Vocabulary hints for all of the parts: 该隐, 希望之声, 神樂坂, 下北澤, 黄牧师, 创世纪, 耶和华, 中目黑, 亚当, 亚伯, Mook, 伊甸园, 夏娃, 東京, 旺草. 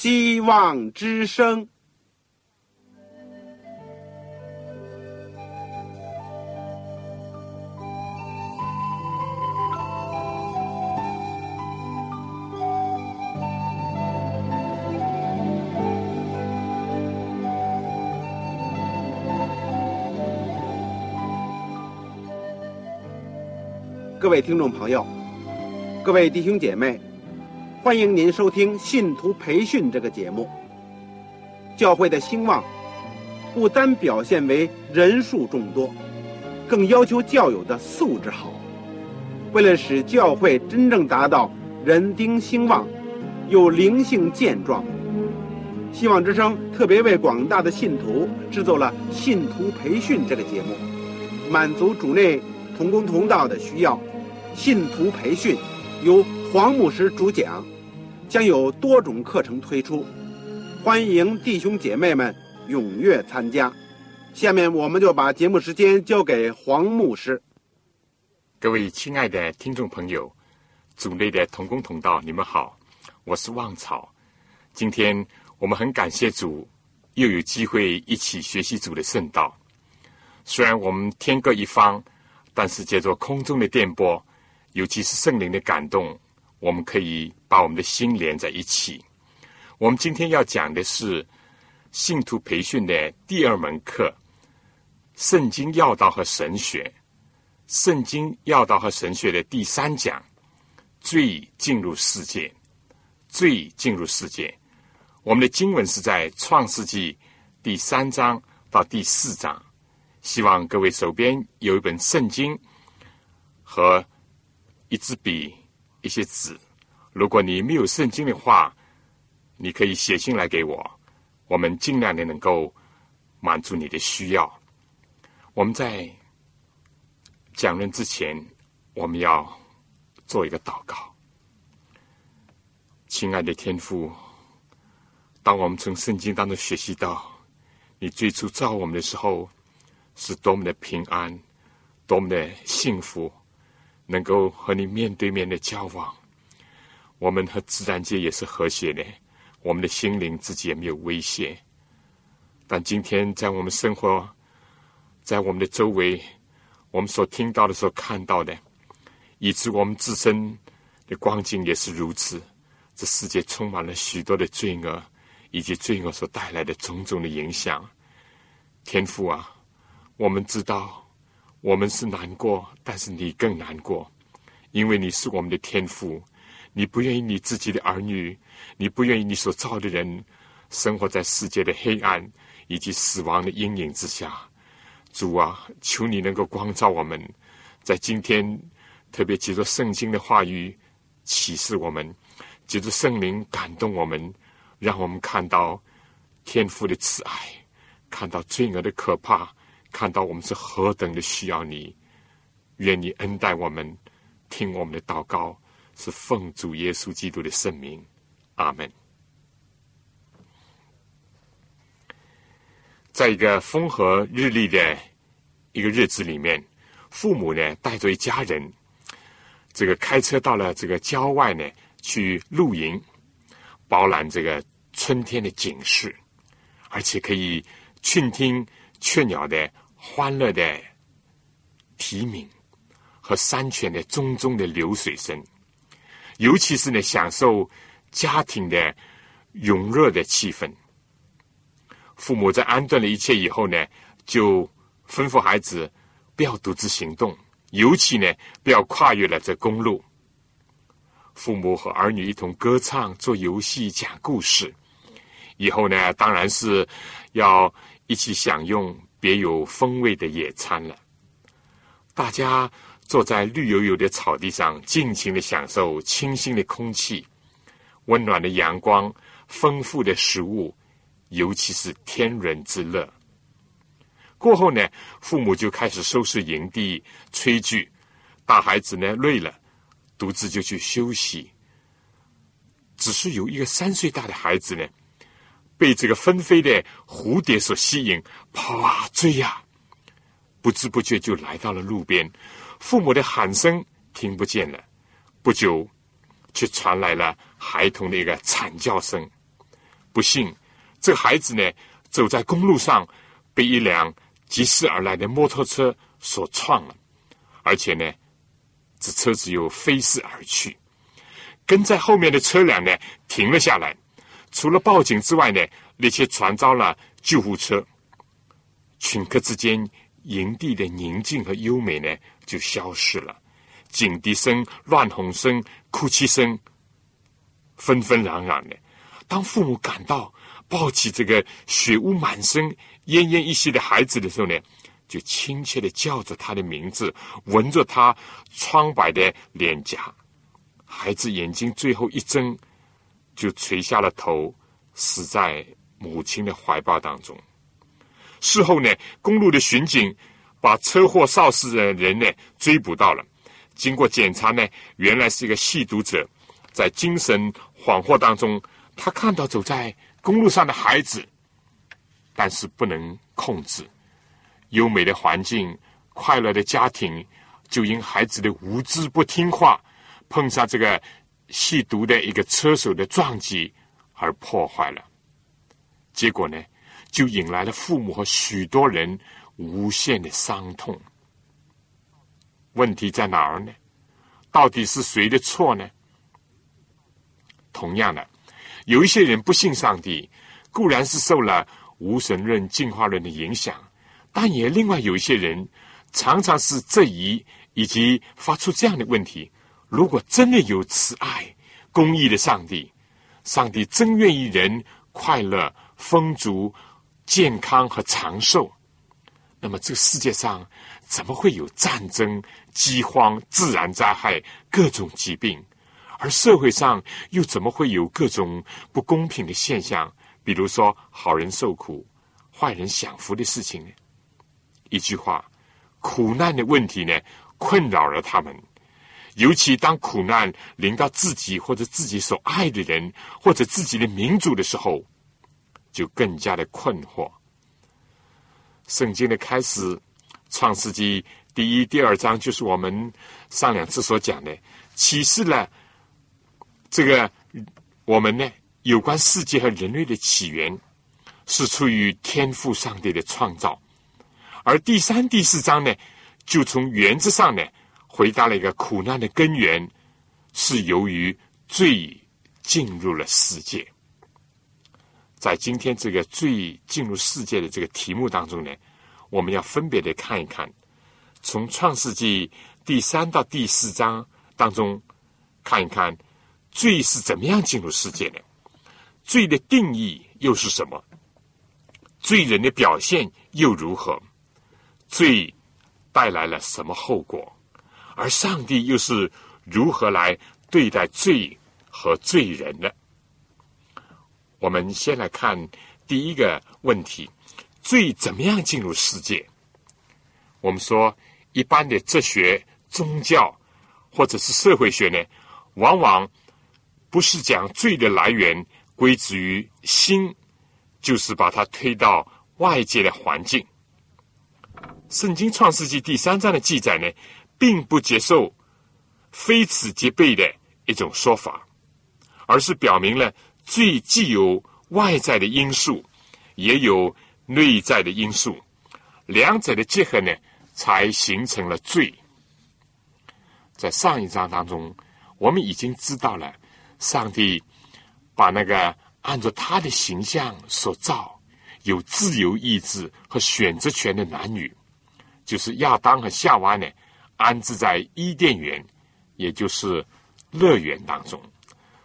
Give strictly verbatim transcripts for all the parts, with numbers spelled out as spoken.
希望之声。各位听众朋友，各位弟兄姐妹，欢迎您收听信徒培训这个节目。教会的兴旺不单表现为人数众多，更要求教友的素质好。为了使教会真正达到人丁兴旺，有灵性健壮，希望之声特别为广大的信徒制作了信徒培训这个节目，满足主内同工同道的需要。信徒培训由黄牧师主讲，将有多种课程推出，欢迎弟兄姐妹们踊跃参加。下面我们就把节目时间交给黄牧师。各位亲爱的听众朋友，组内的同工同道，你们好，我是旺草。今天我们很感谢主，又有机会一起学习主的圣道。虽然我们天各一方，但是借着空中的电波，尤其是圣灵的感动，我们可以把我们的心连在一起。我们今天要讲的是信徒培训的第二门课，圣经要道和神学。圣经要道和神学的第三讲，罪进入世界。罪进入世界。我们的经文是在创世纪第三章到第四章。希望各位手边有一本圣经和一支笔、一些纸。如果你没有圣经的话，你可以写信来给我，我们尽量的能够满足你的需要。我们在讲论之前，我们要做一个祷告。亲爱的天父，当我们从圣经当中学习到你最初造我们的时候是多么的平安，多么的幸福，能够和你面对面的交往。我们和自然界也是和谐的，我们的心灵自己也没有威胁。但今天在我们生活，在我们的周围，我们所听到的、所看到的，以致我们自身的光景也是如此。这世界充满了许多的罪恶，以及罪恶所带来的种种的影响。天父啊，我们知道我们是难过，但是你更难过，因为你是我们的天父，你不愿意你自己的儿女，你不愿意你所造的人生活在世界的黑暗以及死亡的阴影之下。主啊，求你能够光照我们，在今天特别借着圣经的话语启示我们，借着圣灵感动我们，让我们看到天父的慈爱，看到罪恶的可怕，看到我们是何等的需要你。愿你恩待我们，听我们的祷告，是奉主耶稣基督的圣名，阿们。在一个风和日丽的一个日子里面，父母呢带着一家人，这个开车到了这个郊外呢去露营，饱览这个春天的景致，而且可以倾听雀鸟的欢乐的啼鸣和山泉的淙淙的流水声，尤其是呢享受家庭的融热的气氛。父母在安顿了一切以后呢，就吩咐孩子不要独自行动，尤其呢不要跨越了这公路。父母和儿女一同歌唱、做游戏、讲故事，以后呢当然是要一起享用别有风味的野餐了。大家坐在绿油油的草地上，尽情的享受清新的空气、温暖的阳光、丰富的食物，尤其是天伦之乐。过后呢，父母就开始收拾营地、炊具，大孩子呢累了，独自就去休息。只是有一个三岁大的孩子呢，被这个纷飞的蝴蝶所吸引，跑啊追呀、啊，不知不觉就来到了路边。父母的喊声听不见了，不久却传来了孩童的一个惨叫声。不幸，这孩子呢走在公路上，被一辆疾驶而来的摩托车所撞了，而且呢这车子又飞逝而去。跟在后面的车辆呢停了下来，除了报警之外呢，列车传召了救护车。顷刻之间，营地的宁静和优美呢就消失了，警笛声、乱哄声、哭泣声纷纷攘攘的。当父母赶到抱起这个血污满身、奄奄一息的孩子的时候呢，就亲切地叫着他的名字，闻着他苍白的脸颊。孩子眼睛最后一睁，就垂下了头，死在母亲的怀抱当中。事后呢，公路的巡警把车祸肇事的人呢追捕到了。经过检查呢，原来是一个吸毒者，在精神恍惚当中，他看到走在公路上的孩子，但是不能控制。优美的环境、快乐的家庭，就因孩子的无知不听话，碰上这个吸毒的一个车手的撞击而破坏了。结果呢，就引来了父母和许多人无限的伤痛。问题在哪儿呢？到底是谁的错呢？同样的，有一些人不信上帝，固然是受了无神论、进化论的影响，但也另外有一些人常常是质疑以及发出这样的问题：如果真的有慈爱、公义的上帝，上帝真愿意人快乐、丰足、健康和长寿，那么这个世界上怎么会有战争、饥荒、自然灾害、各种疾病？而社会上又怎么会有各种不公平的现象，比如说好人受苦、坏人享福的事情呢？一句话，苦难的问题呢，困扰了他们。尤其当苦难临到自己或者自己所爱的人或者自己的民族的时候，就更加的困惑。圣经的开始，创世纪第一、第二章，就是我们上两次所讲的，启示了这个我们呢有关世界和人类的起源是出于天父上帝的创造。而第三、第四章呢，就从原则上呢回答了一个苦难的根源是由于罪进入了世界。在今天这个罪进入世界的这个题目当中呢，我们要分别的看一看，从创世纪第三到第四章当中看一看罪是怎么样进入世界的，罪的定义又是什么，罪人的表现又如何，罪带来了什么后果，而上帝又是如何来对待罪和罪人的。我们先来看第一个问题，罪怎么样进入世界？我们说一般的哲学、宗教或者是社会学呢，往往不是讲罪的来源归之于心，就是把它推到外界的环境。圣经创世纪第三章的记载呢，并不接受非此即彼的一种说法，而是表明了罪既有外在的因素，也有内在的因素，两者的结合呢，才形成了罪。在上一章当中，我们已经知道了，上帝把那个按照他的形象所造、有自由意志和选择权的男女，就是亚当和夏娃呢，安置在伊甸园，也就是乐园当中。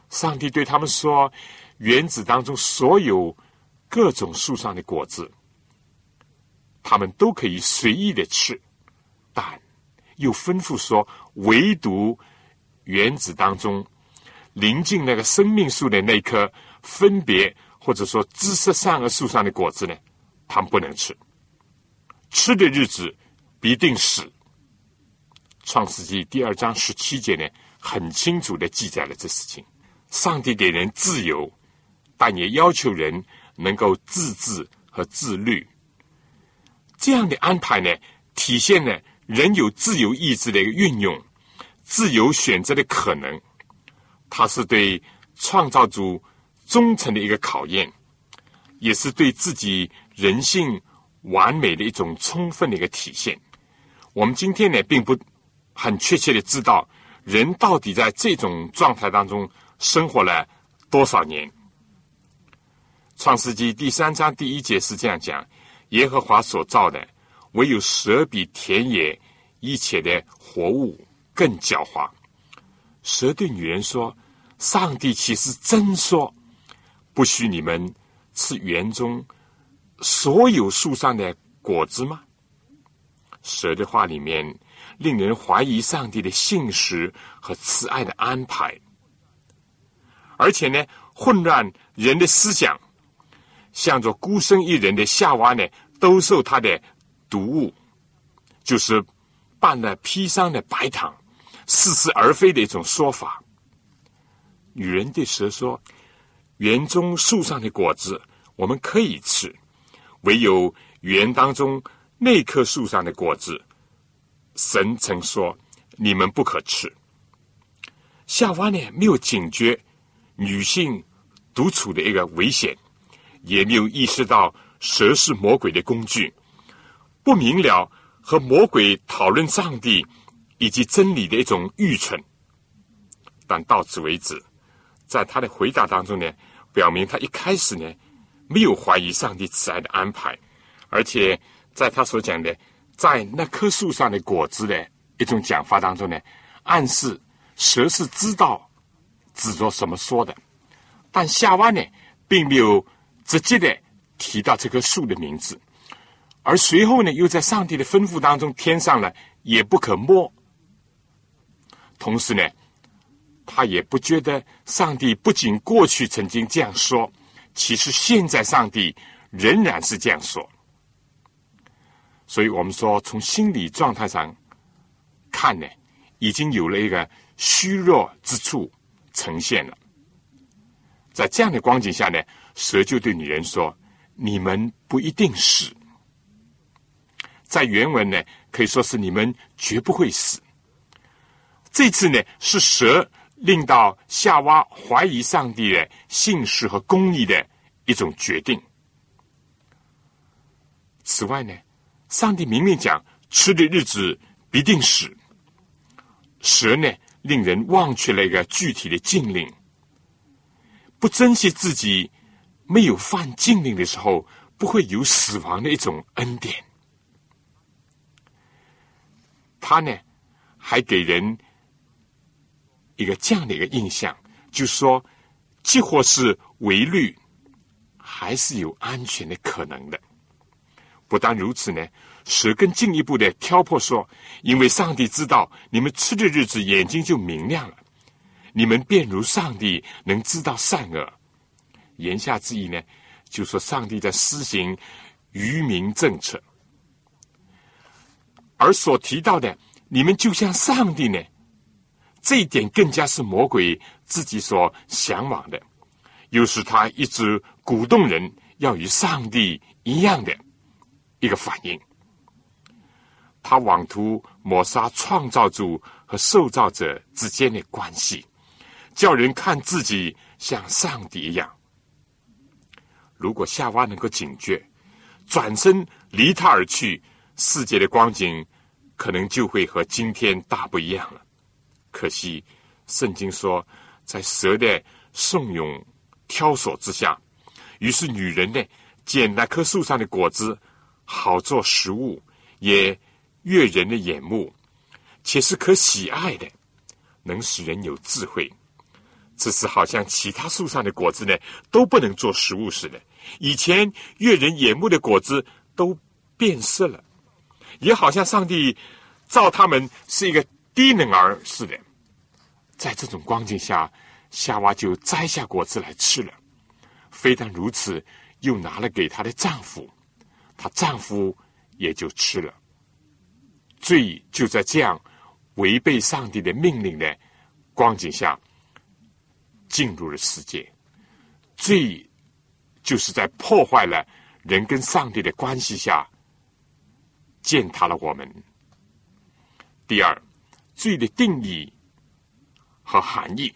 上帝对他们说，园子当中所有各种树上的果子，他们都可以随意的吃，但又吩咐说，唯独园子当中临近那个生命树的那棵分别或者说知识善恶树上的果子呢，他们不能吃，吃的日子必定死。创世纪第二章十七节呢，很清楚的记载了这事情。上帝给人自由，但也要求人能够自治和自律，这样的安排呢，体现了人有自由意志的一个运用，自由选择的可能。它是对创造主忠诚的一个考验，也是对自己人性完美的一种充分的一个体现。我们今天呢，并不很确切的知道人到底在这种状态当中生活了多少年。创世纪第三章第一节是这样讲：耶和华所造的，唯有蛇比田野一切的活物更狡猾。蛇对女人说：上帝岂是真说，不许你们吃园中所有树上的果子吗？蛇的话里面令人怀疑上帝的信实和慈爱的安排，而且呢，混乱人的思想，向着孤身一人的夏娃呢，兜售他的毒物，就是办了砒霜的白糖，似是而非的一种说法。女人对蛇说：园中树上的果子我们可以吃，唯有园当中那棵树上的果子，神曾说你们不可吃。夏娃呢，没有警觉女性独处的一个危险，也没有意识到蛇是魔鬼的工具，不明了和魔鬼讨论上帝以及真理的一种愚蠢。但到此为止，在他的回答当中呢，表明他一开始呢没有怀疑上帝慈爱的安排，而且在他所讲的在那棵树上的果子的一种讲法当中呢，暗示蛇是知道指着什么说的。但夏娃呢，并没有直接的提到这棵树的名字，而随后呢，又在上帝的吩咐当中添上了也不可摸。同时呢，他也不觉得上帝不仅过去曾经这样说，其实现在上帝仍然是这样说。所以我们说，从心理状态上看呢，已经有了一个虚弱之处呈现了。在这样的光景下呢，蛇就对女人说：你们不一定死。在原文呢，可以说是你们绝不会死。这次呢，是蛇令到夏娃怀疑上帝的信实和公义的一种决定。此外呢，上帝明明讲吃的日子必定死，蛇呢令人忘却了一个具体的禁令。不珍惜自己没有犯禁令的时候，不会有死亡的一种恩典。他呢还给人一个这样的一个印象，就是说既或是违律，还是有安全的可能的。不但如此呢，蛇更进一步的挑破说：因为上帝知道你们吃的日子眼睛就明亮了，你们便如上帝能知道善恶。言下之意呢，就说上帝在施行愚民政策。而所提到的你们就像上帝呢，这一点更加是魔鬼自己所向往的，又是他一直鼓动人要与上帝一样的一个反应。他妄图抹杀创造主和受造者之间的关系，叫人看自己像上帝一样。如果夏娃能够警觉，转身离他而去，世界的光景可能就会和今天大不一样了。可惜圣经说，在蛇的怂恿挑唆之下，于是女人呢捡那棵树上的果子，好做食物，也悦人的眼目，且是可喜爱的，能使人有智慧。这是好像其他树上的果子呢都不能做食物似的，以前悦人眼目的果子都变色了，也好像上帝造他们是一个低能儿似的。在这种光景下，夏娃就摘下果子来吃了，非但如此，又拿了给她的丈夫，她丈夫也就吃了。罪就在这样违背上帝的命令的光景下进入了世界。罪就是在破坏了人跟上帝的关系下践踏了我们。第二，罪的定义和含义。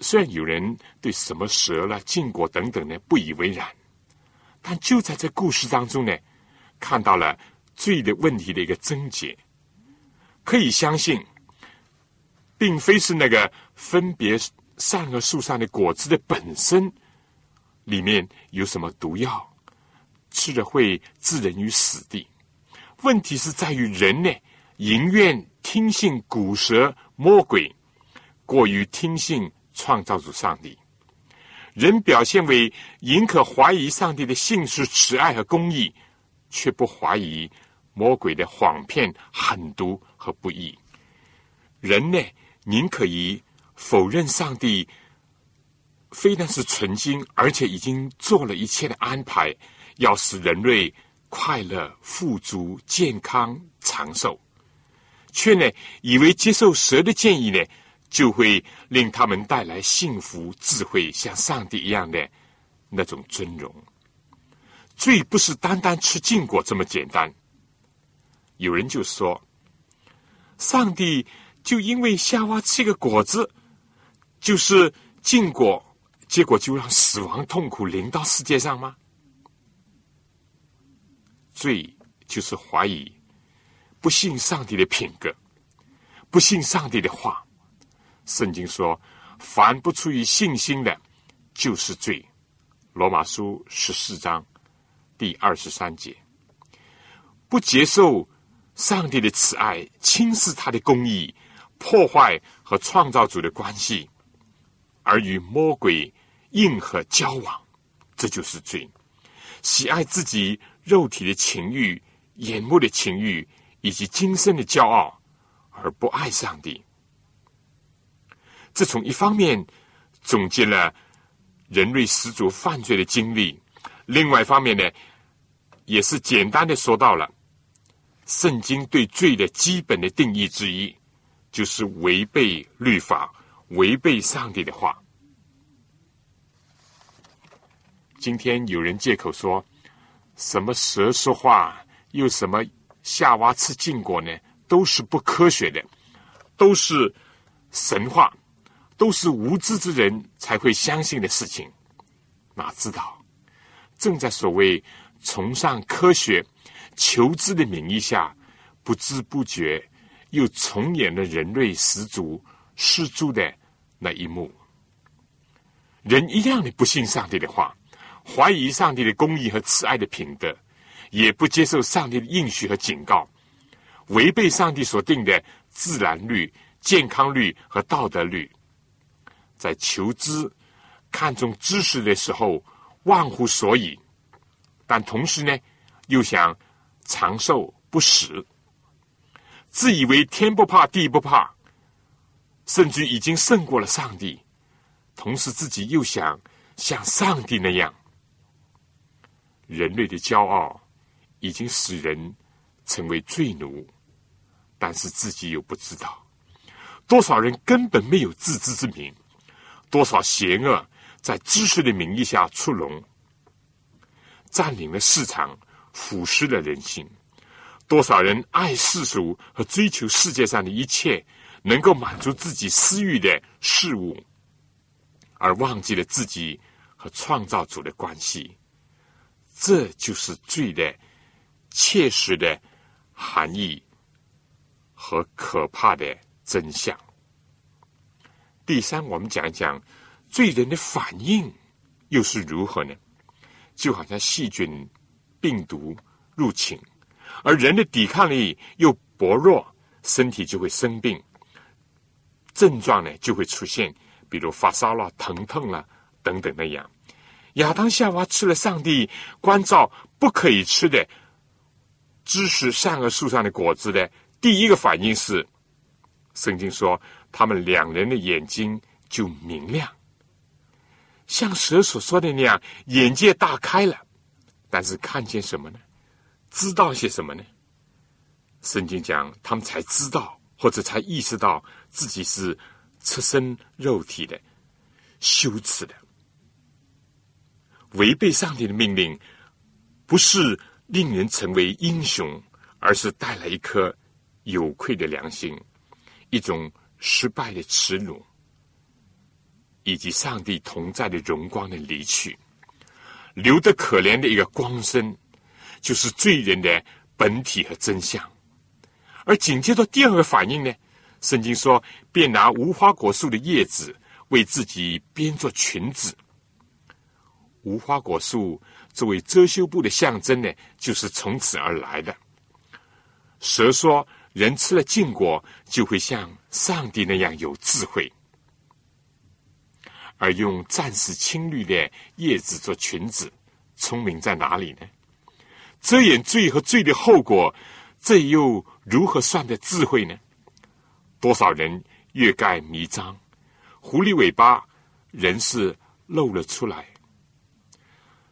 虽然有人对什么蛇啦、禁果等等呢不以为然，但就在这故事当中呢，看到了罪的问题的一个症结。可以相信，并非是那个分别善恶树上的果子的本身里面有什么毒药，吃了会置人于死地。问题是在于人呢，宁愿听信古蛇魔鬼，过于听信创造主上帝。人表现为宁可怀疑上帝的信实、慈爱和公义，却不怀疑魔鬼的谎骗、狠毒和不义。人呢，宁可以否认上帝非但是存心，而且已经做了一切的安排，要使人类快乐、富足、健康、长寿，却呢，以为接受蛇的建议呢，就会令他们带来幸福、智慧，像上帝一样的那种尊荣。罪不是单单吃禁果这么简单。有人就说，上帝就因为夏娃吃个果子，就是禁果，结果就让死亡痛苦临到世界上吗？罪就是怀疑，不信上帝的品格，不信上帝的话。圣经说，凡不出于信心的，就是罪。罗马书十四章第二十三节。不接受上帝的慈爱，轻视他的公义，破坏和创造主的关系，而与魔鬼应和交往，这就是罪。喜爱自己肉体的情欲、眼目的情欲，以及今生的骄傲，而不爱上帝。这从一方面总结了人类始祖犯罪的经历，另外一方面呢，也是简单的说到了圣经对罪的基本的定义之一，就是违背律法，违背上帝的话。今天有人借口说，什么蛇说话，又什么夏娃吃禁果呢，都是不科学的，都是神话，都是无知之人才会相信的事情。哪知道，正在所谓崇尚科学、求知的名义下，不知不觉又重演了人类始祖失足的那一幕。人一样的不信上帝的话，怀疑上帝的公义和慈爱的品德，也不接受上帝的应许和警告，违背上帝所定的自然律、健康律和道德律。在求知、看重知识的时候忘乎所以，但同时呢，又想长寿不死，自以为天不怕地不怕，甚至已经胜过了上帝，同时自己又想像上帝那样。人类的骄傲已经使人成为罪奴，但是自己又不知道。多少人根本没有自知之明，多少邪恶在知识的名义下出笼，占领了市场，腐蚀了人心。多少人爱世俗和追求世界上的一切能够满足自己私欲的事物，而忘记了自己和创造主的关系。这就是罪的切实的含义和可怕的真相。第三，我们讲一讲罪人的反应又是如何呢？就好像细菌、病毒入侵，而人的抵抗力又薄弱，身体就会生病，症状呢就会出现，比如发烧了、疼痛了等等那样。亚当夏娃吃了上帝关照不可以吃的知识善恶树上的果子的第一个反应是，圣经说他们两人的眼睛就明亮，像蛇所说的那样，眼界大开了。但是看见什么呢？知道些什么呢？圣经讲他们才知道，或者才意识到自己是赤身肉体的、羞耻的。违背上帝的命令，不是令人成为英雄，而是带来一颗有愧的良心，一种失败的耻辱。以及上帝同在的荣光的离去，留得可怜的一个光身，就是罪人的本体和真相。而紧接着第二个反应呢，圣经说便拿无花果树的叶子为自己编做裙子。无花果树作为遮羞布的象征呢，就是从此而来的。蛇说人吃了禁果就会像上帝那样有智慧，而用暂时青绿的叶子做裙子，聪明在哪里呢？遮掩罪和罪的后果，这又如何算得智慧呢？多少人欲盖弥彰，狐狸尾巴仍是露了出来。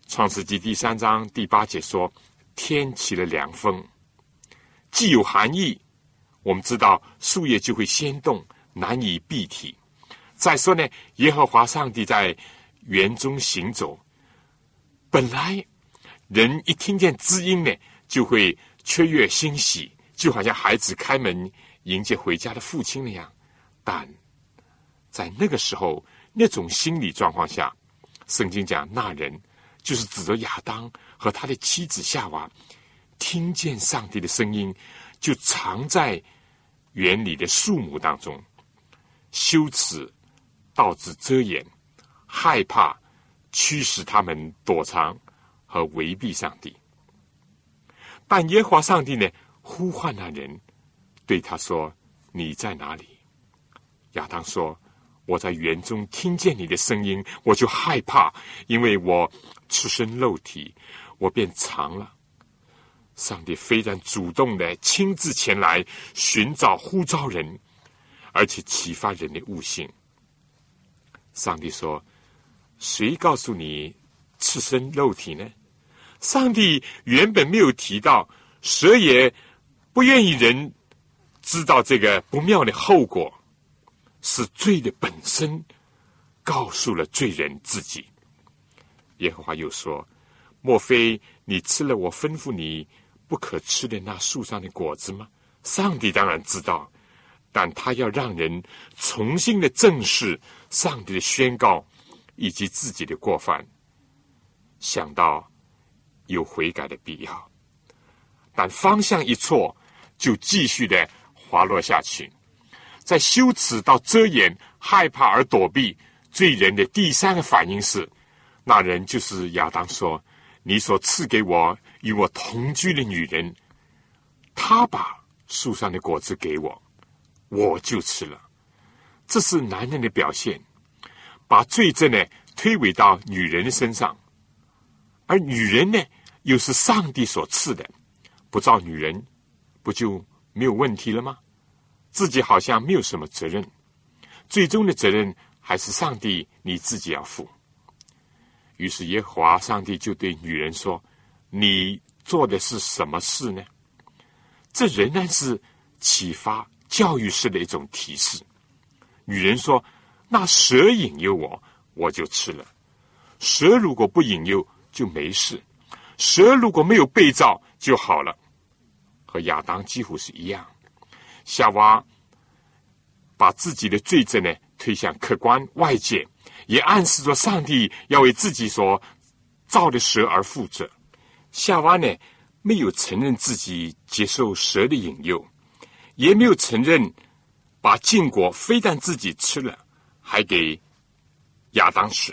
创世纪第三章第八节说，天起了凉风，既有寒意，我们知道树叶就会掀动，难以蔽体。再说呢，耶和华上帝在园中行走，本来人一听见知音呢，就会雀跃欣喜，就好像孩子开门迎接回家的父亲那样。但在那个时候，那种心理状况下，圣经讲那人就是指着亚当和他的妻子夏娃，听见上帝的声音，就藏在园里的树木当中，羞耻导致遮掩，害怕驱使他们躲藏和违避上帝。但耶和华上帝呢，呼唤那人，对他说，你在哪里？亚当说，我在园中听见你的声音，我就害怕，因为我赤身露体，我便藏了。上帝非但主动的亲自前来寻找呼召人，而且启发人的悟性。上帝说，谁告诉你赤身露体呢？上帝原本没有提到，蛇也不愿意人知道这个不妙的后果，是罪的本身告诉了罪人自己。耶和华又说，莫非你吃了我吩咐你不可吃的那树上的果子吗？上帝当然知道，但他要让人重新的正视上帝的宣告以及自己的过犯，想到有悔改的必要，但方向一错，就继续的滑落下去，在羞耻到遮掩、害怕而躲避。罪人的第三个反应是，那人就是亚当说，你所赐给我与我同居的女人，她把树上的果子给我，我就吃了。这是男人的表现，把罪证呢推诿到女人的身上，而女人呢又是上帝所赐的，不照女人不就没有问题了吗？自己好像没有什么责任，最终的责任还是上帝你自己要负。于是耶和华上帝就对女人说，你做的是什么事呢？这仍然是启发教育式的一种提示。女人说，那蛇引诱我，我就吃了。蛇如果不引诱就没事，蛇如果没有被造就好了，和亚当几乎是一样。夏娃把自己的罪证呢推向客观外界，也暗示着上帝要为自己所造的蛇而负责。夏娃呢没有承认自己接受蛇的引诱，也没有承认把禁果非但自己吃了，还给亚当吃，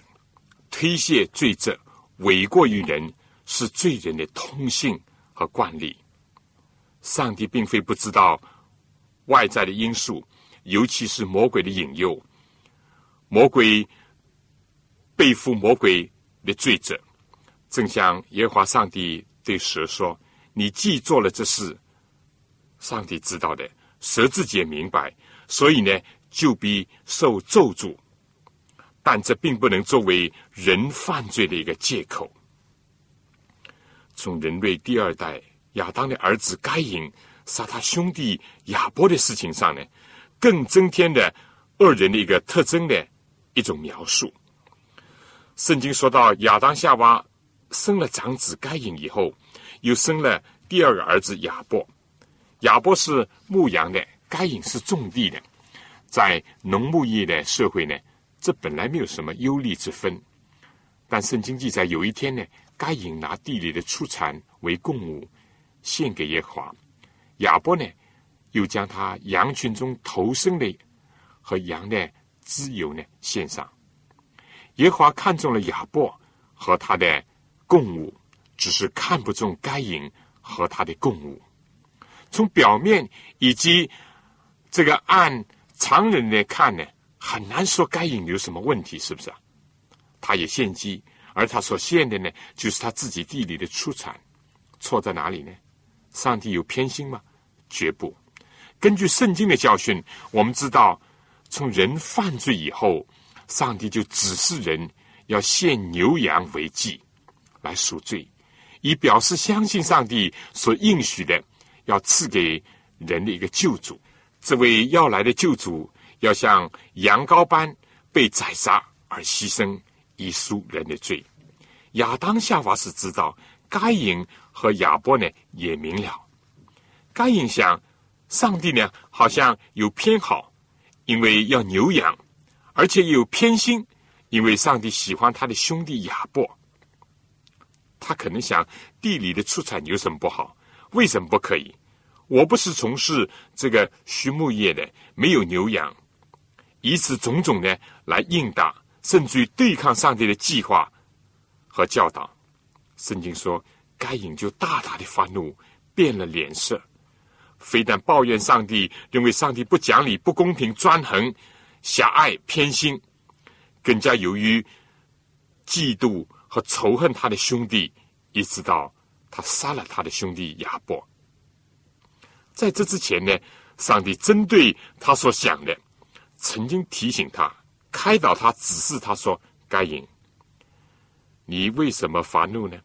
推卸罪责，诿过于人，是罪人的通性和惯例。上帝并非不知道外在的因素，尤其是魔鬼的引诱，魔鬼背负魔鬼的罪责，正像耶和华上帝对蛇说，你既做了这事，上帝知道的，蛇自己也明白，所以呢就必受咒诅。但这并不能作为人犯罪的一个借口。从人类第二代亚当的儿子该隐杀他兄弟亚伯的事情上呢，更增添了恶人的一个特征的一种描述。圣经说到亚当夏娃生了长子该隐以后，又生了第二个儿子亚伯。亚伯是牧羊的，该隐是种地的。在农牧业的社会呢，这本来没有什么优劣之分。但圣经记载，有一天呢，该隐拿地里的出产为供物，献给耶和华。亚伯呢，又将他羊群中头生的和羊的脂油呢献上。耶和华看中了亚伯和他的供物，只是看不中该隐和他的供物。从表面以及这个按常人来看呢，很难说该隐有什么问题，是不是啊？他也献祭，而他所献的呢，就是他自己地里的出产。错在哪里呢？上帝有偏心吗？绝不。根据圣经的教训，我们知道，从人犯罪以后，上帝就指示人要献牛羊为祭，来赎罪，以表示相信上帝所应许的，要赐给人的一个救主。这位要来的救主，要像羊羔般被宰杀而牺牲，以赎人的罪。亚当夏娃是知道，该隐和亚伯呢也明了。该隐想，上帝呢好像有偏好，因为要牛羊，而且也有偏心，因为上帝喜欢他的兄弟亚伯。他可能想，地里的出产有什么不好？为什么不可以？我不是从事这个畜牧业的，没有牛羊。以此种种呢来应答，甚至于对抗上帝的计划和教导。圣经说，该隐就大大的发怒，变了脸色，非但抱怨上帝，认为上帝不讲理、不公平、专横、狭隘、偏心，更加由于嫉妒和仇恨他的兄弟，一直到他杀了他的兄弟亚伯。在这之前呢，上帝针对他所想的，曾经提醒他、开导他、指示他说：“该隐，你为什么发怒呢？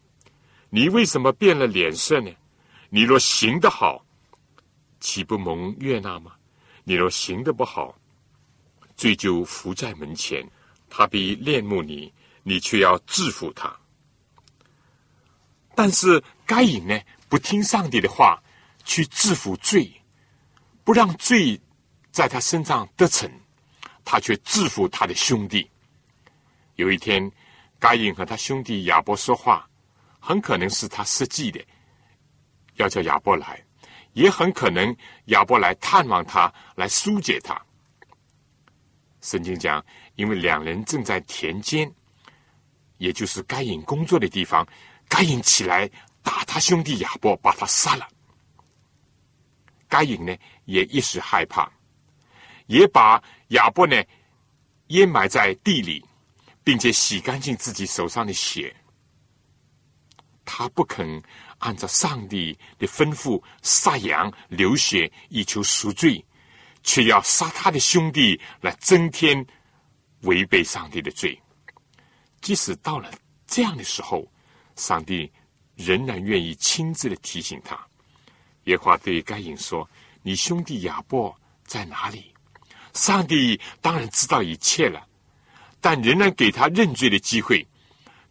你为什么变了脸色呢？你若行得好，岂不蒙悦纳吗？你若行得不好，罪就伏在门前，他必恋慕你，你却要制服他。”但是该隐呢，不听上帝的话，去制服罪，不让罪在他身上得逞，他却制服他的兄弟。有一天，该隐和他兄弟亚伯说话，很可能是他设计的，要叫亚伯来，也很可能亚伯来探望他，来疏解他。圣经讲，因为两人正在田间，也就是该隐工作的地方，该隐起来打他兄弟亚伯，把他杀了。该隐呢也一时害怕，也把亚伯呢掩埋在地里，并且洗干净自己手上的血。他不肯按照上帝的吩咐杀羊流血以求赎罪，却要杀他的兄弟来增添违背上帝的罪。即使到了这样的时候，上帝仍然愿意亲自的提醒他。耶和华对该隐说：“你兄弟亚伯在哪里？”上帝当然知道一切了，但仍然给他认罪的机会。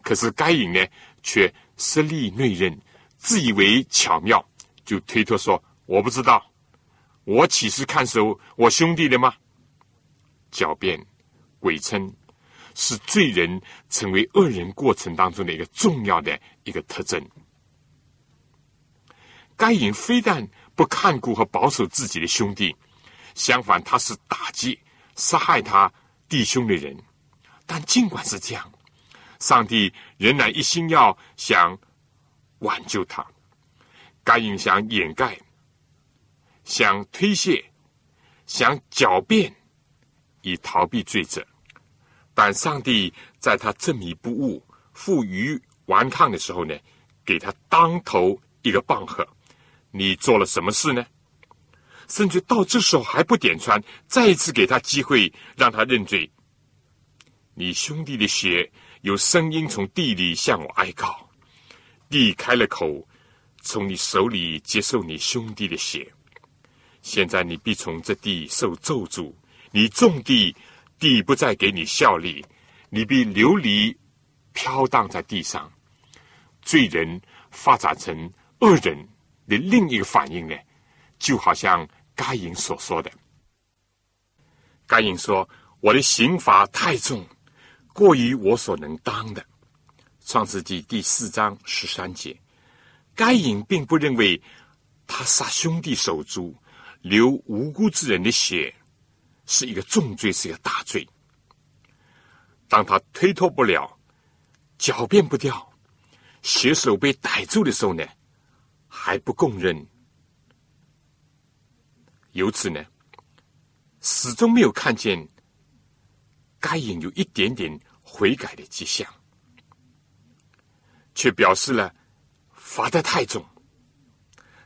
可是该隐呢，却设立内认，自以为巧妙，就推脱说：“我不知道，我岂是看守我兄弟的吗？”狡辩、鬼称，是罪人成为恶人过程当中的一个重要的一个特征。该隐非但不看顾和保守自己的兄弟，相反，他是打击、杀害他弟兄的人。但尽管是这样，上帝仍然一心要想挽救他。该隐想掩盖、想推卸、想狡辩，以逃避罪责。但上帝在他执迷不悟、负隅顽抗的时候呢，给他当头一个棒喝。你做了什么事呢？甚至到这时候还不点穿，再一次给他机会让他认罪。你兄弟的血有声音从地里向我哀告，地开了口，从你手里接受你兄弟的血。现在你必从这地受咒诅，你种地，地不再给你效力，你必流离飘荡在地上。罪人发展成恶人的另一个反应呢，就好像该隐所说的。该隐说：“我的刑罚太重，过于我所能当的。创世纪第四章十三节。该隐并不认为他杀兄弟手足，流无辜之人的血是一个重罪，是一个大罪。当他推脱不了，狡辩不掉，血手被逮住的时候呢，还不供认。由此呢，始终没有看见该隐有一点点悔改的迹象，却表示了罚得太重。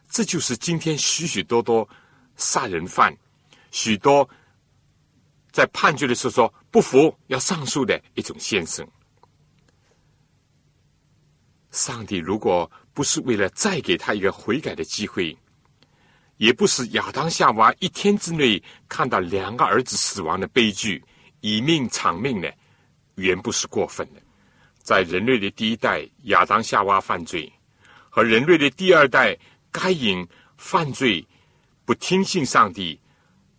这就是今天许许多多杀人犯，许多在判决的时候说不服要上诉的一种现象。上帝如果不是为了再给他一个悔改的机会，也不是亚当夏娃一天之内看到两个儿子死亡的悲剧，以命偿命呢，原不是过分的。在人类的第一代亚当夏娃犯罪，和人类的第二代该隐犯罪，不听信上帝，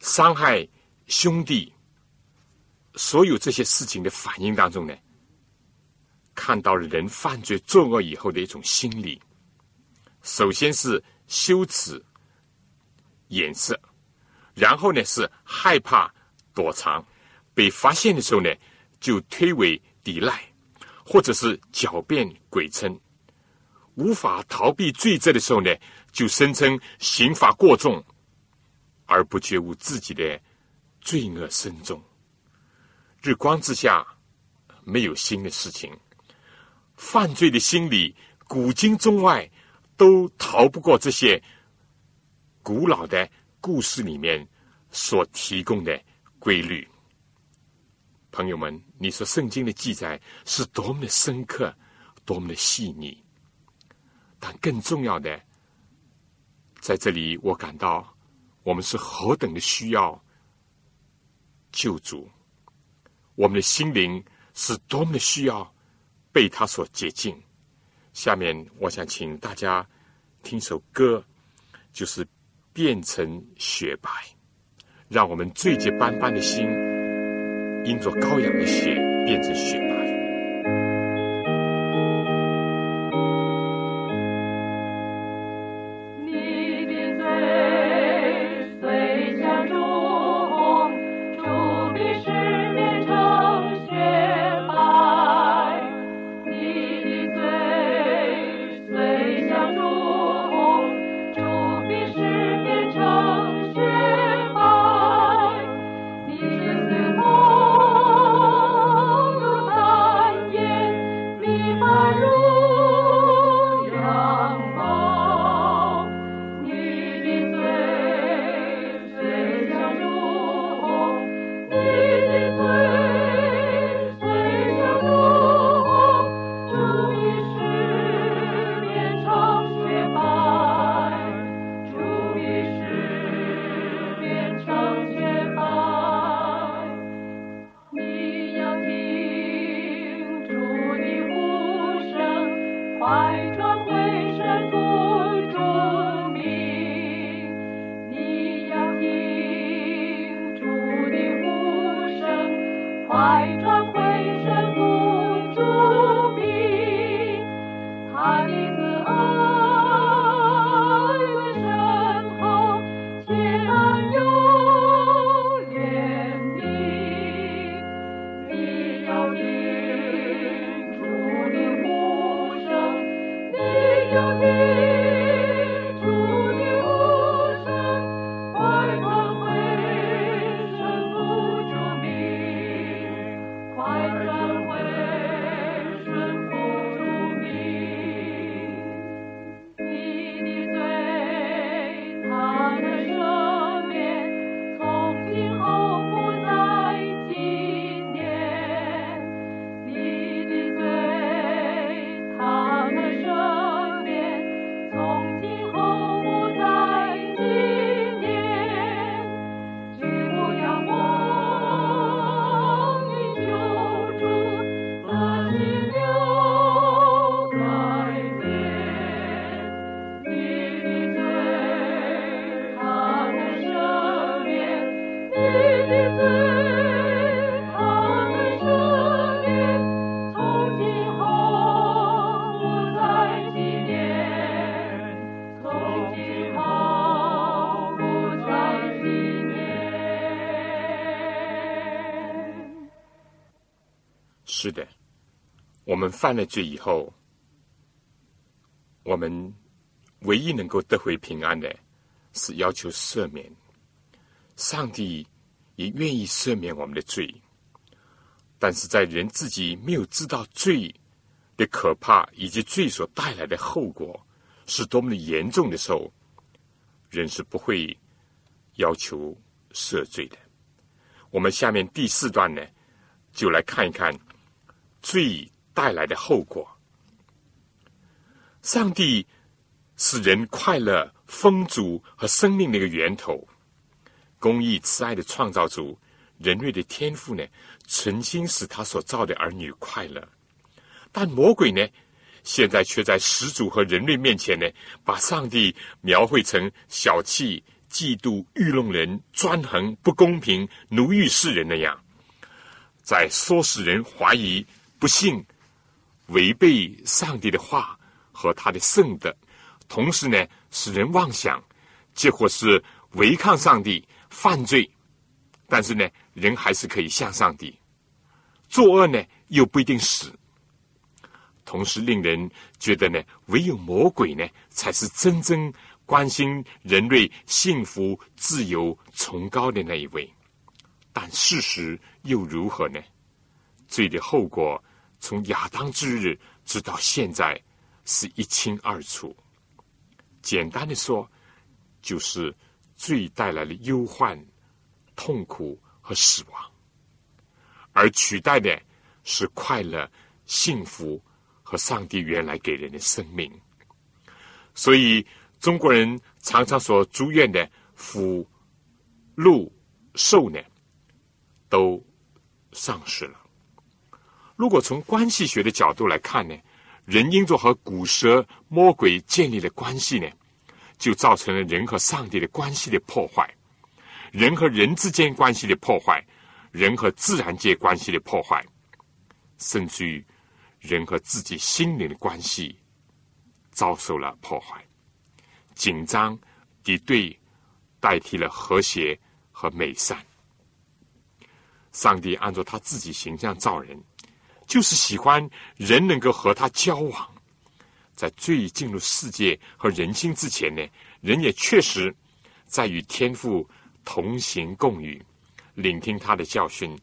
伤害兄弟，所有这些事情的反应当中呢，看到了人犯罪作恶以后的一种心理。首先是羞耻掩饰，然后呢是害怕躲藏，被发现的时候呢就推诿抵赖，或者是狡辩鬼称。无法逃避罪责的时候呢，就声称刑罚过重，而不觉悟自己的罪恶深重。日光之下没有新的事情，犯罪的心理古今中外都逃不过这些古老的故事里面所提供的规律。朋友们，你说圣经的记载是多么的深刻，多么的细腻。但更重要的，在这里我感到我们是何等的需要救主，我们的心灵是多么的需要被他所洁净。下面我想请大家听首歌，就是《变成雪白》，让我们罪孽斑斑的心因着羔羊的血变成雪白。是的，我们犯了罪以后，我们唯一能够得回平安的是要求赦免，上帝也愿意赦免我们的罪，但是在人自己没有知道罪的可怕以及罪所带来的后果是多么的严重的时候，人是不会要求赦罪的。我们下面第四段呢，就来看一看罪带来的后果。上帝是人快乐、丰足和生命的一个源头，公义慈爱的创造主，人类的天父呢，存心使他所造的儿女快乐。但魔鬼呢，现在却在始祖和人类面前呢，把上帝描绘成小气、嫉妒、愚弄人、专横、不公平、奴役世人那样，在唆使人怀疑、不信、违背上帝的话和他的圣德，同时呢，使人妄想，结果是违抗上帝犯罪，但是呢，人还是可以向上帝作恶呢，又不一定死。同时令人觉得呢，唯有魔鬼呢，才是真正关心人类幸福、自由、崇高的那一位。但事实又如何呢？罪的后果从亚当之日直到现在是一清二楚。简单的说，就是罪带来了忧患、痛苦和死亡，而取代的是快乐、幸福和上帝原来给人的生命。所以中国人常常所祝愿的福、禄、寿呢，都丧失了。如果从关系学的角度来看呢，人因着和古蛇、魔鬼建立的关系呢，就造成了人和上帝的关系的破坏，人和人之间关系的破坏，人和自然界关系的破坏，甚至于人和自己心灵的关系遭受了破坏。紧张、敌对代替了和谐和美善。上帝按照他自己形象造人，就是喜欢人能够和他交往。在罪进入世界和人心之前呢，人也确实在与天父同行共语，聆听他的教训，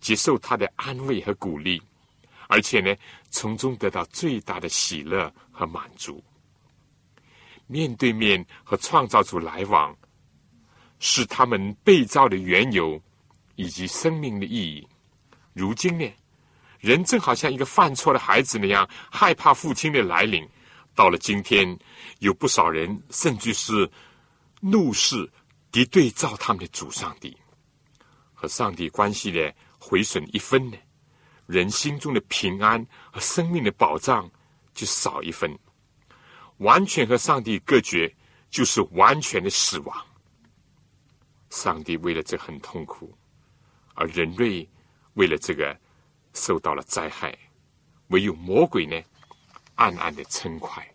接受他的安慰和鼓励，而且呢，从中得到最大的喜乐和满足。面对面和创造主来往，是他们被造的缘由以及生命的意义。如今呢，人正好像一个犯错的孩子那样，害怕父亲的来临。到了今天，有不少人甚至是怒视、敌对造他们的主上帝。和上帝关系的毁损一分呢，人心中的平安和生命的保障就少一分。完全和上帝隔绝，就是完全的死亡。上帝为了这很痛苦，而人类为了这个受到了灾害。唯有魔鬼呢，暗暗的嗔快。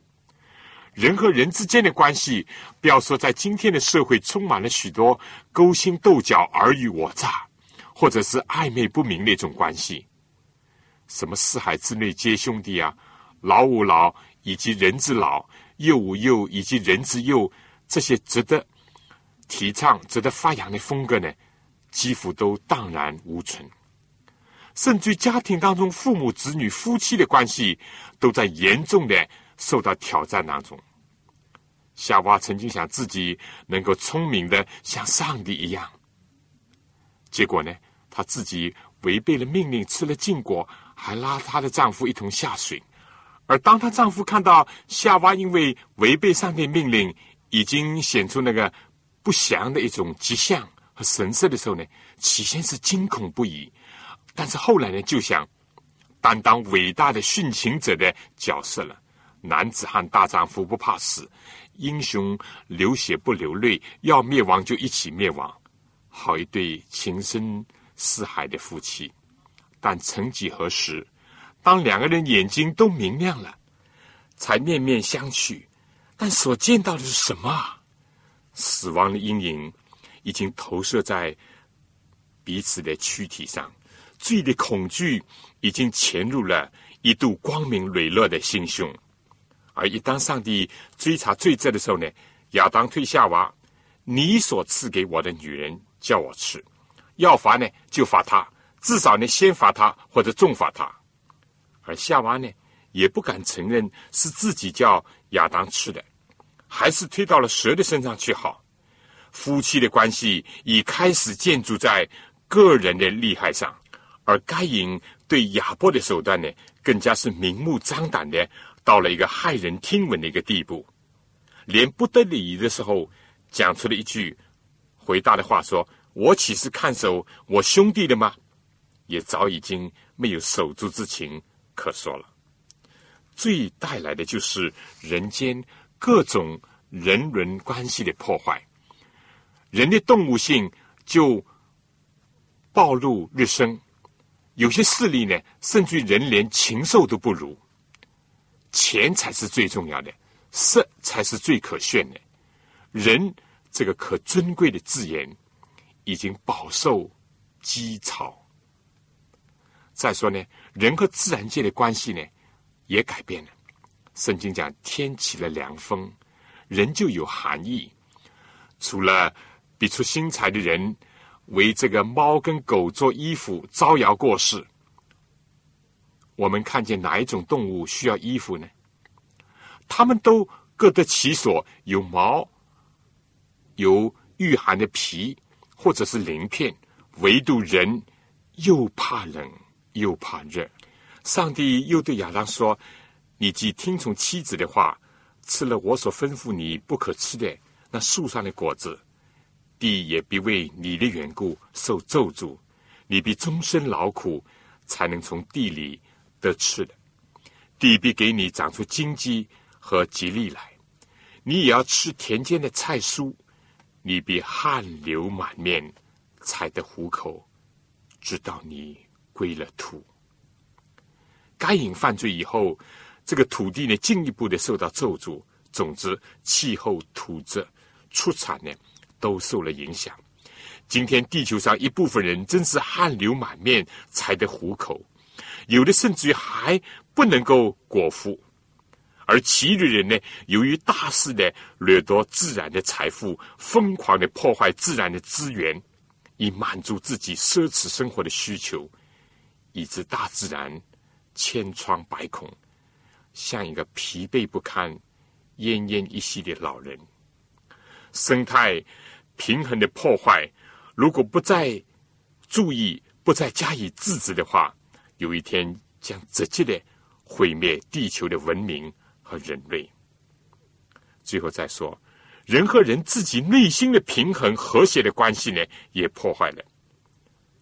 人和人之间的关系，不要说在今天的社会充满了许多勾心斗角、尔虞我诈，或者是暧昧不明那种关系，什么四海之内皆兄弟啊，老吾老以及人之老，幼吾幼以及人之幼，这些值得提倡、值得发扬的风格呢，几乎都荡然无存。甚至家庭当中父母、子女、夫妻的关系都在严重的受到挑战当中。夏娃曾经想自己能够聪明的像上帝一样，结果呢，她自己违背了命令，吃了禁果，还拉她的丈夫一同下水。而当她丈夫看到夏娃因为违背上帝命令，已经显出那个不祥的一种迹象和神色的时候呢，起先是惊恐不已，但是后来呢，就想担当伟大的殉情者的角色了。男子汉大丈夫不怕死，英雄流血不流泪，要灭亡就一起灭亡。好一对情深似海的夫妻。但曾几何时，当两个人眼睛都明亮了，才面面相觑，但所见到的是什么？死亡的阴影已经投射在彼此的躯体上，罪的恐惧已经潜入了一度光明磊落的心胸。而一当上帝追查罪责的时候呢，亚当对夏娃：你所赐给我的女人叫我吃，要罚呢就罚她，至少呢先罚她或者重罚她。而夏娃呢也不敢承认是自己叫亚当吃的，还是推到了蛇的身上去好。夫妻的关系已开始建筑在个人的利害上，而该隐对亚伯的手段呢更加是明目张胆的，到了一个骇人听闻的一个地步，连不得已的时候讲出了一句回答的话说：我岂是看守我兄弟的吗？也早已经没有手足之情可说了。罪带来的就是人间各种人伦关系的破坏，人的动物性就暴露日升，有些势力呢甚至人连禽兽都不如。钱才是最重要的，色才是最可炫的。人这个可尊贵的字眼已经饱受讥嘲。再说呢，人和自然界的关系呢也改变了。圣经讲天起了凉风，人就有寒意。除了别出心裁的人为这个猫跟狗做衣服招摇过市，我们看见哪一种动物需要衣服呢？它们都各得其所，有毛，有御寒的皮，或者是鳞片，唯独人又怕冷又怕热。上帝又对亚当说：你既听从妻子的话，吃了我所吩咐你不可吃的那树上的果子，地也必为你的缘故受咒诅，你必终身劳苦才能从地里得吃的，地必给你长出荆棘和蒺藜来，你也要吃田间的菜蔬，你必汗流满面才得糊口，直到你归了土。该隐犯罪以后，这个土地呢进一步的受到咒诅，总之气候、土质、出产呢都受了影响。今天地球上一部分人真是汗流满面才得糊口，有的甚至于还不能够果腹。而其余的人呢，由于大肆的掠夺自然的财富，疯狂的破坏自然的资源，以满足自己奢侈生活的需求，以致大自然千疮百孔，像一个疲惫不堪、奄奄一息的老人。生态平衡的破坏，如果不再注意、不再加以制止的话，有一天将直接的毁灭地球的文明和人类。最后再说，人和人自己内心的平衡和谐的关系呢，也破坏了。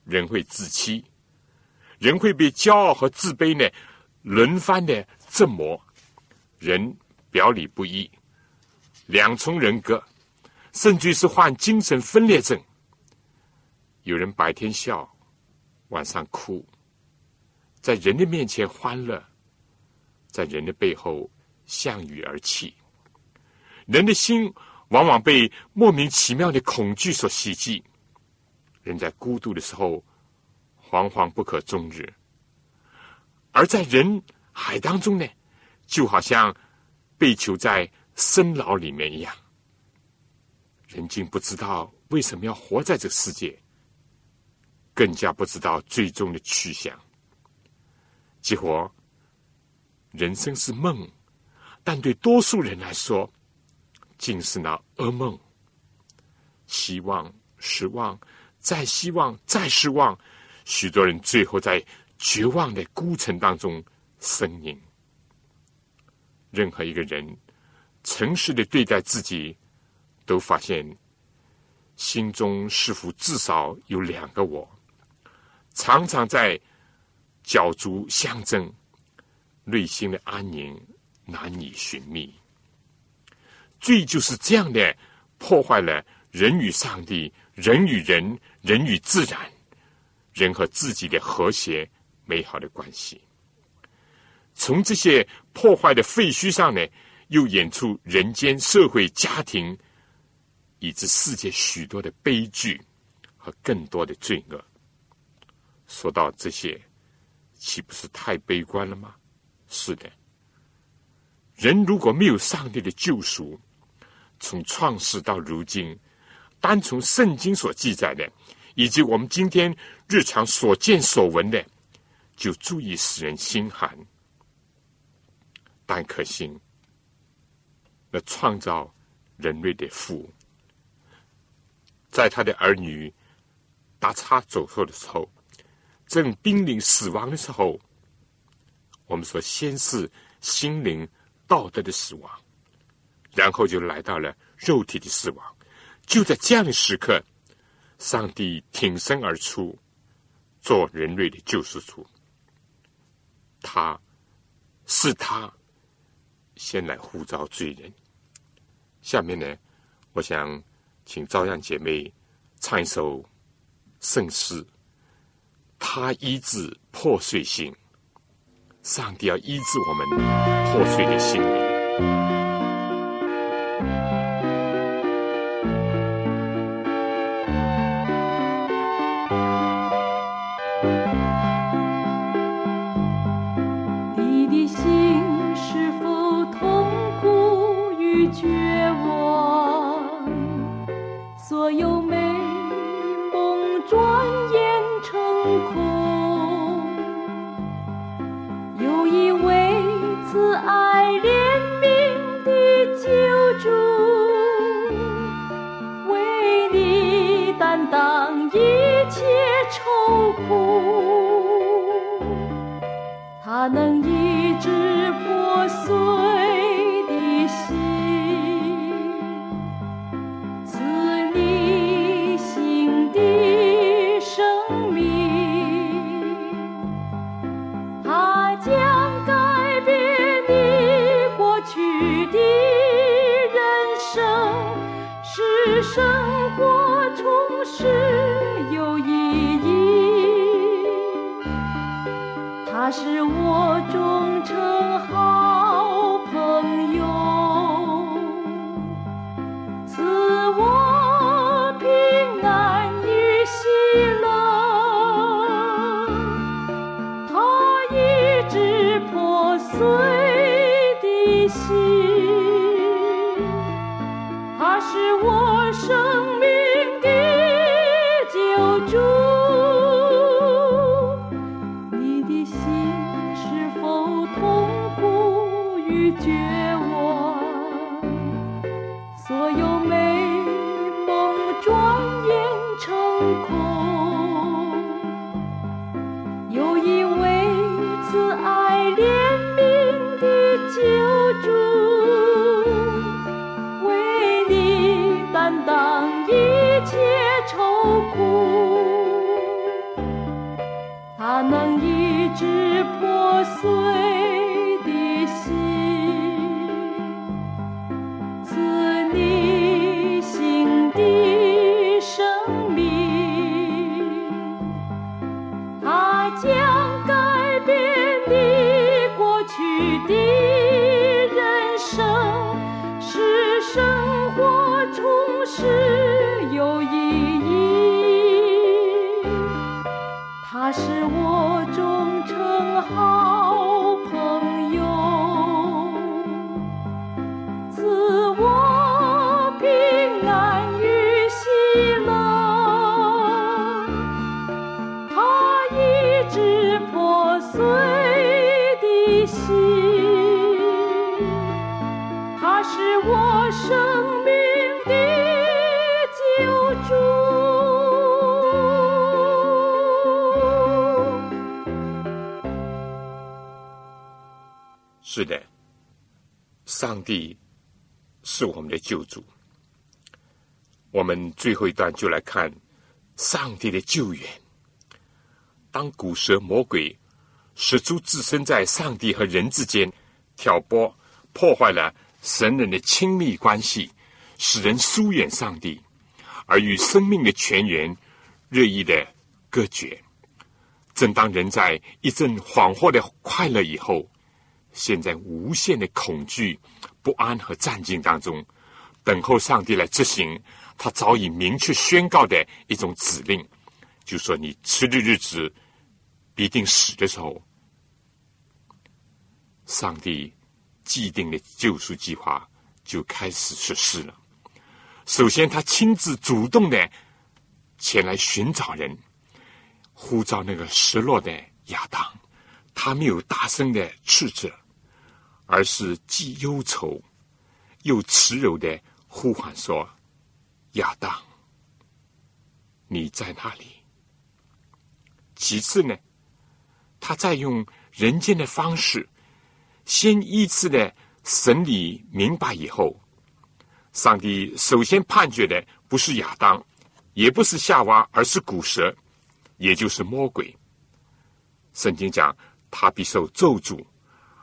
人会自欺，人会被骄傲和自卑呢轮番的折磨，人表里不一，两重人格，甚至是患精神分裂症。有人白天笑，晚上哭，在人的面前欢乐，在人的背后向雨而泣。人的心往往被莫名其妙的恐惧所袭击，人在孤独的时候惶惶不可终日。而在人海当中呢，就好像被囚在深牢里面一样，人竟不知道为什么要活在这个世界，更加不知道最终的去向。结果人生是梦，但对多数人来说竟是那噩梦。希望、失望、再希望、再失望，许多人最后在绝望的孤城当中呻吟。任何一个人诚实的对待自己，都发现心中是否至少有两个我，常常在角逐相争，内心的安宁难以寻觅。罪就是这样的破坏了人与上帝、人与人、人与自然、人和自己的和谐美好的关系。从这些破坏的废墟上呢，又演出人间、社会、家庭以至世界许多的悲剧和更多的罪恶。说到这些，岂不是太悲观了吗？是的，人如果没有上帝的救赎，从创世到如今，单从圣经所记载的，以及我们今天日常所见所闻的，就足以使人心寒。但可惜，那创造人类的父，在他的儿女打岔走错的时候，正濒临死亡的时候，我们说先是心灵道德的死亡，然后就来到了肉体的死亡。就在这样的时刻，上帝挺身而出，做人类的救世主。他是他先来呼召罪人。下面呢，我想请照样姐妹唱一首圣诗，他医治破碎心。上帝要医治我们破碎的心灵。他能医治破碎的心，赐你新的生命，他将改变你过去的人生，使生活充实有意义。他是我忠诚好朋友，赐我平安与喜乐，他医治破碎的心，他是我生是的，上帝是我们的救主。我们最后一段就来看上帝的救援。当古蛇魔鬼使出自身在上帝和人之间挑拨，破坏了神人的亲密关系，使人疏远上帝，而与生命的泉源日益的隔绝。正当人在一阵恍惚的快乐以后，现在无限的恐惧、不安和战兢当中，等候上帝来执行他早已明确宣告的一种指令，就说你吃的日子必定死的时候，上帝既定的救赎计划就开始实施了。首先，他亲自主动的前来寻找人，呼召那个失落的亚当。他没有大声的斥责，而是既忧愁又慈柔的呼唤说：“亚当，你在哪里？”其次呢，他再用人间的方式，先依次的审理明白以后，上帝首先判决的不是亚当，也不是夏娃，而是古蛇，也就是魔鬼。圣经讲他必受咒诅，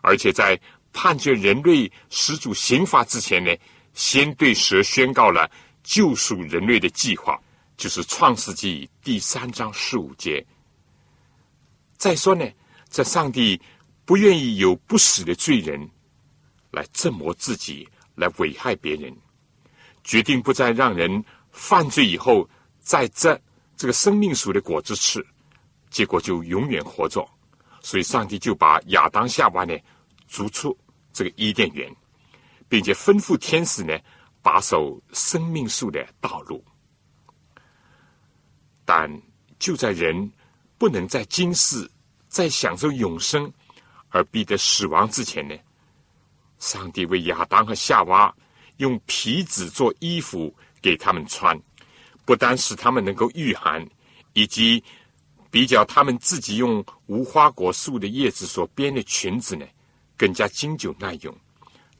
而且在判决人类始祖刑罚之前呢，先对蛇宣告了救赎人类的计划，就是创世纪第三章十五节。再说呢，这上帝不愿意有不死的罪人来折磨自己，来危害别人，决定不再让人犯罪以后再摘这个生命树的果子吃，结果就永远活着。所以上帝就把亚当夏娃呢逐出这个伊甸园，并且吩咐天使呢把守生命树的道路。但就在人不能在今世再享受永生而逼得死亡之前呢，上帝为亚当和夏娃用皮子做衣服给他们穿，不单使他们能够御寒，以及比较他们自己用无花果树的叶子所编的裙子呢，更加经久耐用。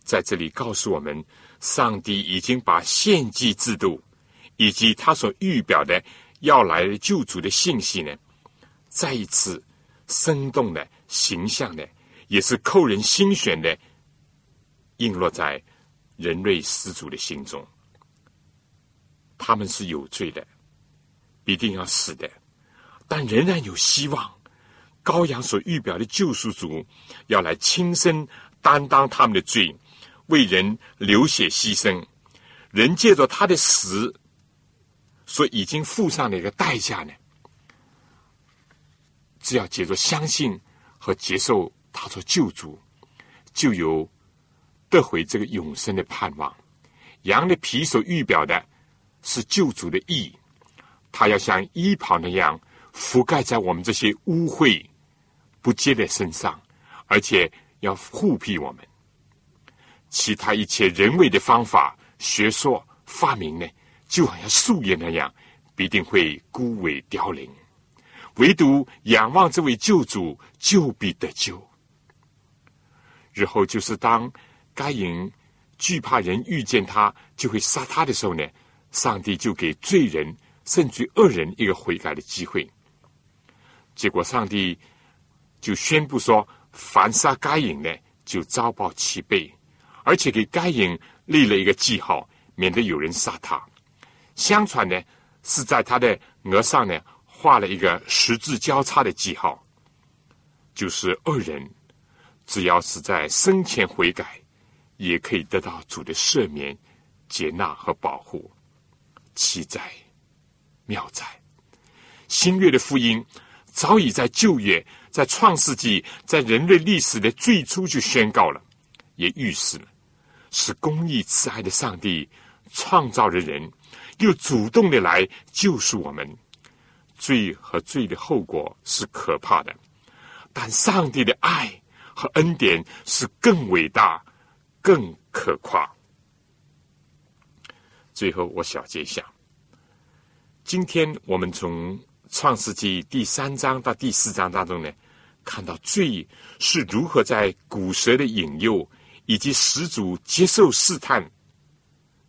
在这里告诉我们，上帝已经把献祭制度以及他所预表的要来的救主的信息呢，再一次生动的、形象的，也是扣人心弦的，映落在人类始祖的心中。他们是有罪的，必定要死的，但仍然有希望，羔羊所预表的救赎主要来亲身担当他们的罪，为人流血牺牲。人借着他的死所已经付上的一个代价呢，只要借着相信和接受他做救主，就有得回这个永生的盼望。羊的皮所预表的是救主的义，他要像衣袍那样覆盖在我们这些污秽不洁的身上，而且要护庇我们。其他一切人为的方法、学说、发明呢，就好像树叶那样，必定会枯萎凋零。唯独仰望这位救主，就必得救。日后就是当该隐惧怕人遇见他就会杀他的时候呢，上帝就给罪人甚至恶人一个悔改的机会。结果上帝就宣布说，凡杀该隐呢，就遭报其背，而且给该隐立了一个记号，免得有人杀他。相传呢，是在他的额上呢画了一个十字交叉的记号，就是恶人只要是在生前悔改，也可以得到主的赦免、接纳和保护。奇哉妙哉！新约的福音早已在旧约、在创世纪、在人类历史的最初就宣告了，也预示了，是公义慈爱的上帝创造了人，又主动的来救赎我们。罪和罪的后果是可怕的，但上帝的爱和恩典是更伟大、更可夸。最后我小结一下，今天我们从创世纪第三章到第四章当中呢，看到罪是如何在古蛇的引诱以及始祖接受试探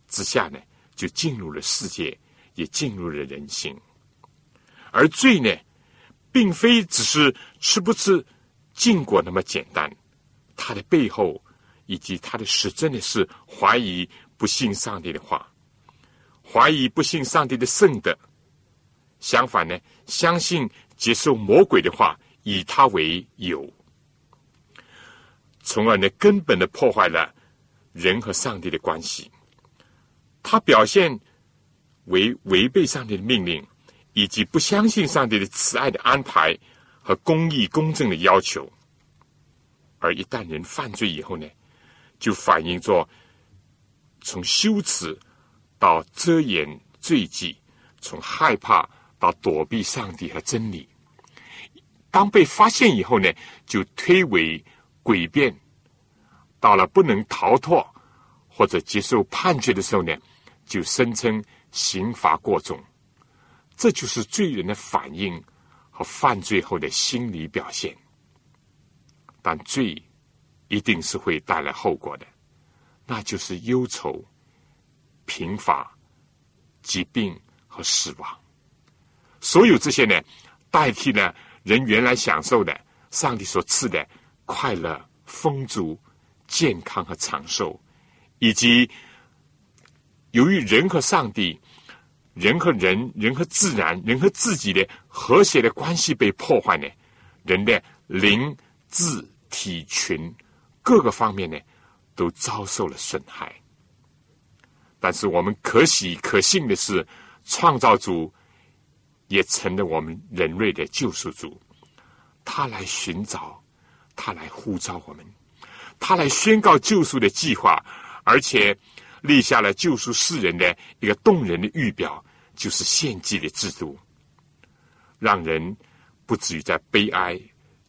之下呢，就进入了世界，也进入了人性。而罪呢，并非只是吃不吃禁果那么简单，它的背后以及它的实证的是怀疑不信上帝的话，怀疑不信上帝的圣德，相反呢，相信接受魔鬼的话，以他为友，从而呢，根本的破坏了人和上帝的关系。他表现为违背上帝的命令，以及不相信上帝的慈爱的安排和公义公正的要求。而一旦人犯罪以后呢，就反映着从羞耻到遮掩罪迹，从害怕到躲避上帝和真理。当被发现以后呢，就推诿诡辩，到了不能逃脱或者接受判决的时候呢，就声称刑罚过重。这就是罪人的反应和犯罪后的心理表现。但罪一定是会带来后果的，那就是忧愁、贫乏、疾病和死亡。所有这些呢，代替了人原来享受的上帝所赐的快乐、丰足、健康和长寿，以及由于人和上帝、人和人、人和自然、人和自己的和谐的关系被破坏呢，人的灵、智、体、群各个方面呢，都遭受了损害。但是我们可喜可幸的是，创造主也成了我们人类的救赎主，他来寻找，他来呼召我们，他来宣告救赎的计划，而且立下了救赎世人的一个动人的预表，就是献祭的制度，让人不至于在悲哀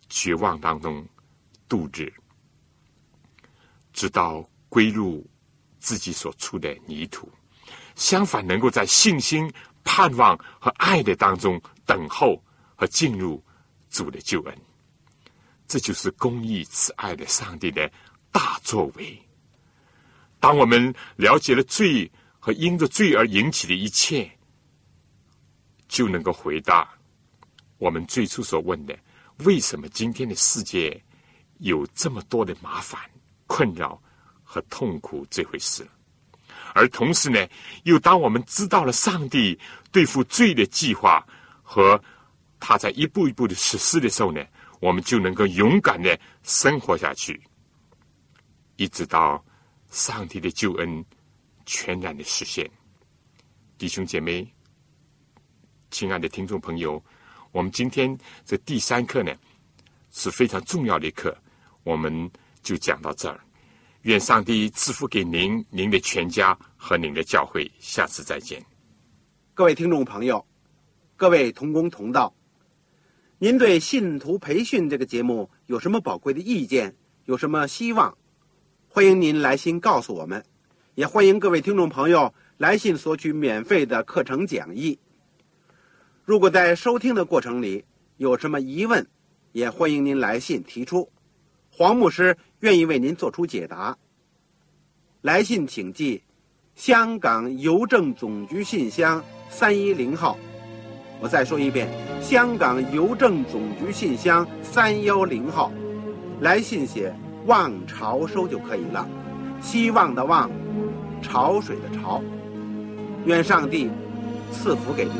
绝望当中度日，直到归入自己所处的泥土。相反，能够在信心、盼望和爱的当中等候和进入主的救恩，这就是公义慈爱的上帝的大作为。当我们了解了罪和因着罪而引起的一切，就能够回答我们最初所问的：为什么今天的世界有这么多的麻烦、困扰和痛苦这回事？而同时呢，又当我们知道了上帝对付罪的计划和他在一步一步的实施的时候呢，我们就能够勇敢的生活下去，一直到上帝的救恩全然的实现。弟兄姐妹，亲爱的听众朋友，我们今天这第三课呢，是非常重要的一课，我们就讲到这儿。愿上帝赐福给您、您的全家和您的教会。下次再见。各位听众朋友，各位同工同道，您对信徒培训这个节目有什么宝贵的意见，有什么希望，欢迎您来信告诉我们，也欢迎各位听众朋友来信索取免费的课程讲义。如果在收听的过程里有什么疑问，也欢迎您来信提出，黄牧师愿意为您做出解答。来信请寄香港邮政总局信箱三一零号。我再说一遍，香港邮政总局信箱三幺零号。来信写“望潮收”就可以了，希望的望，潮水的潮。愿上帝赐福给您。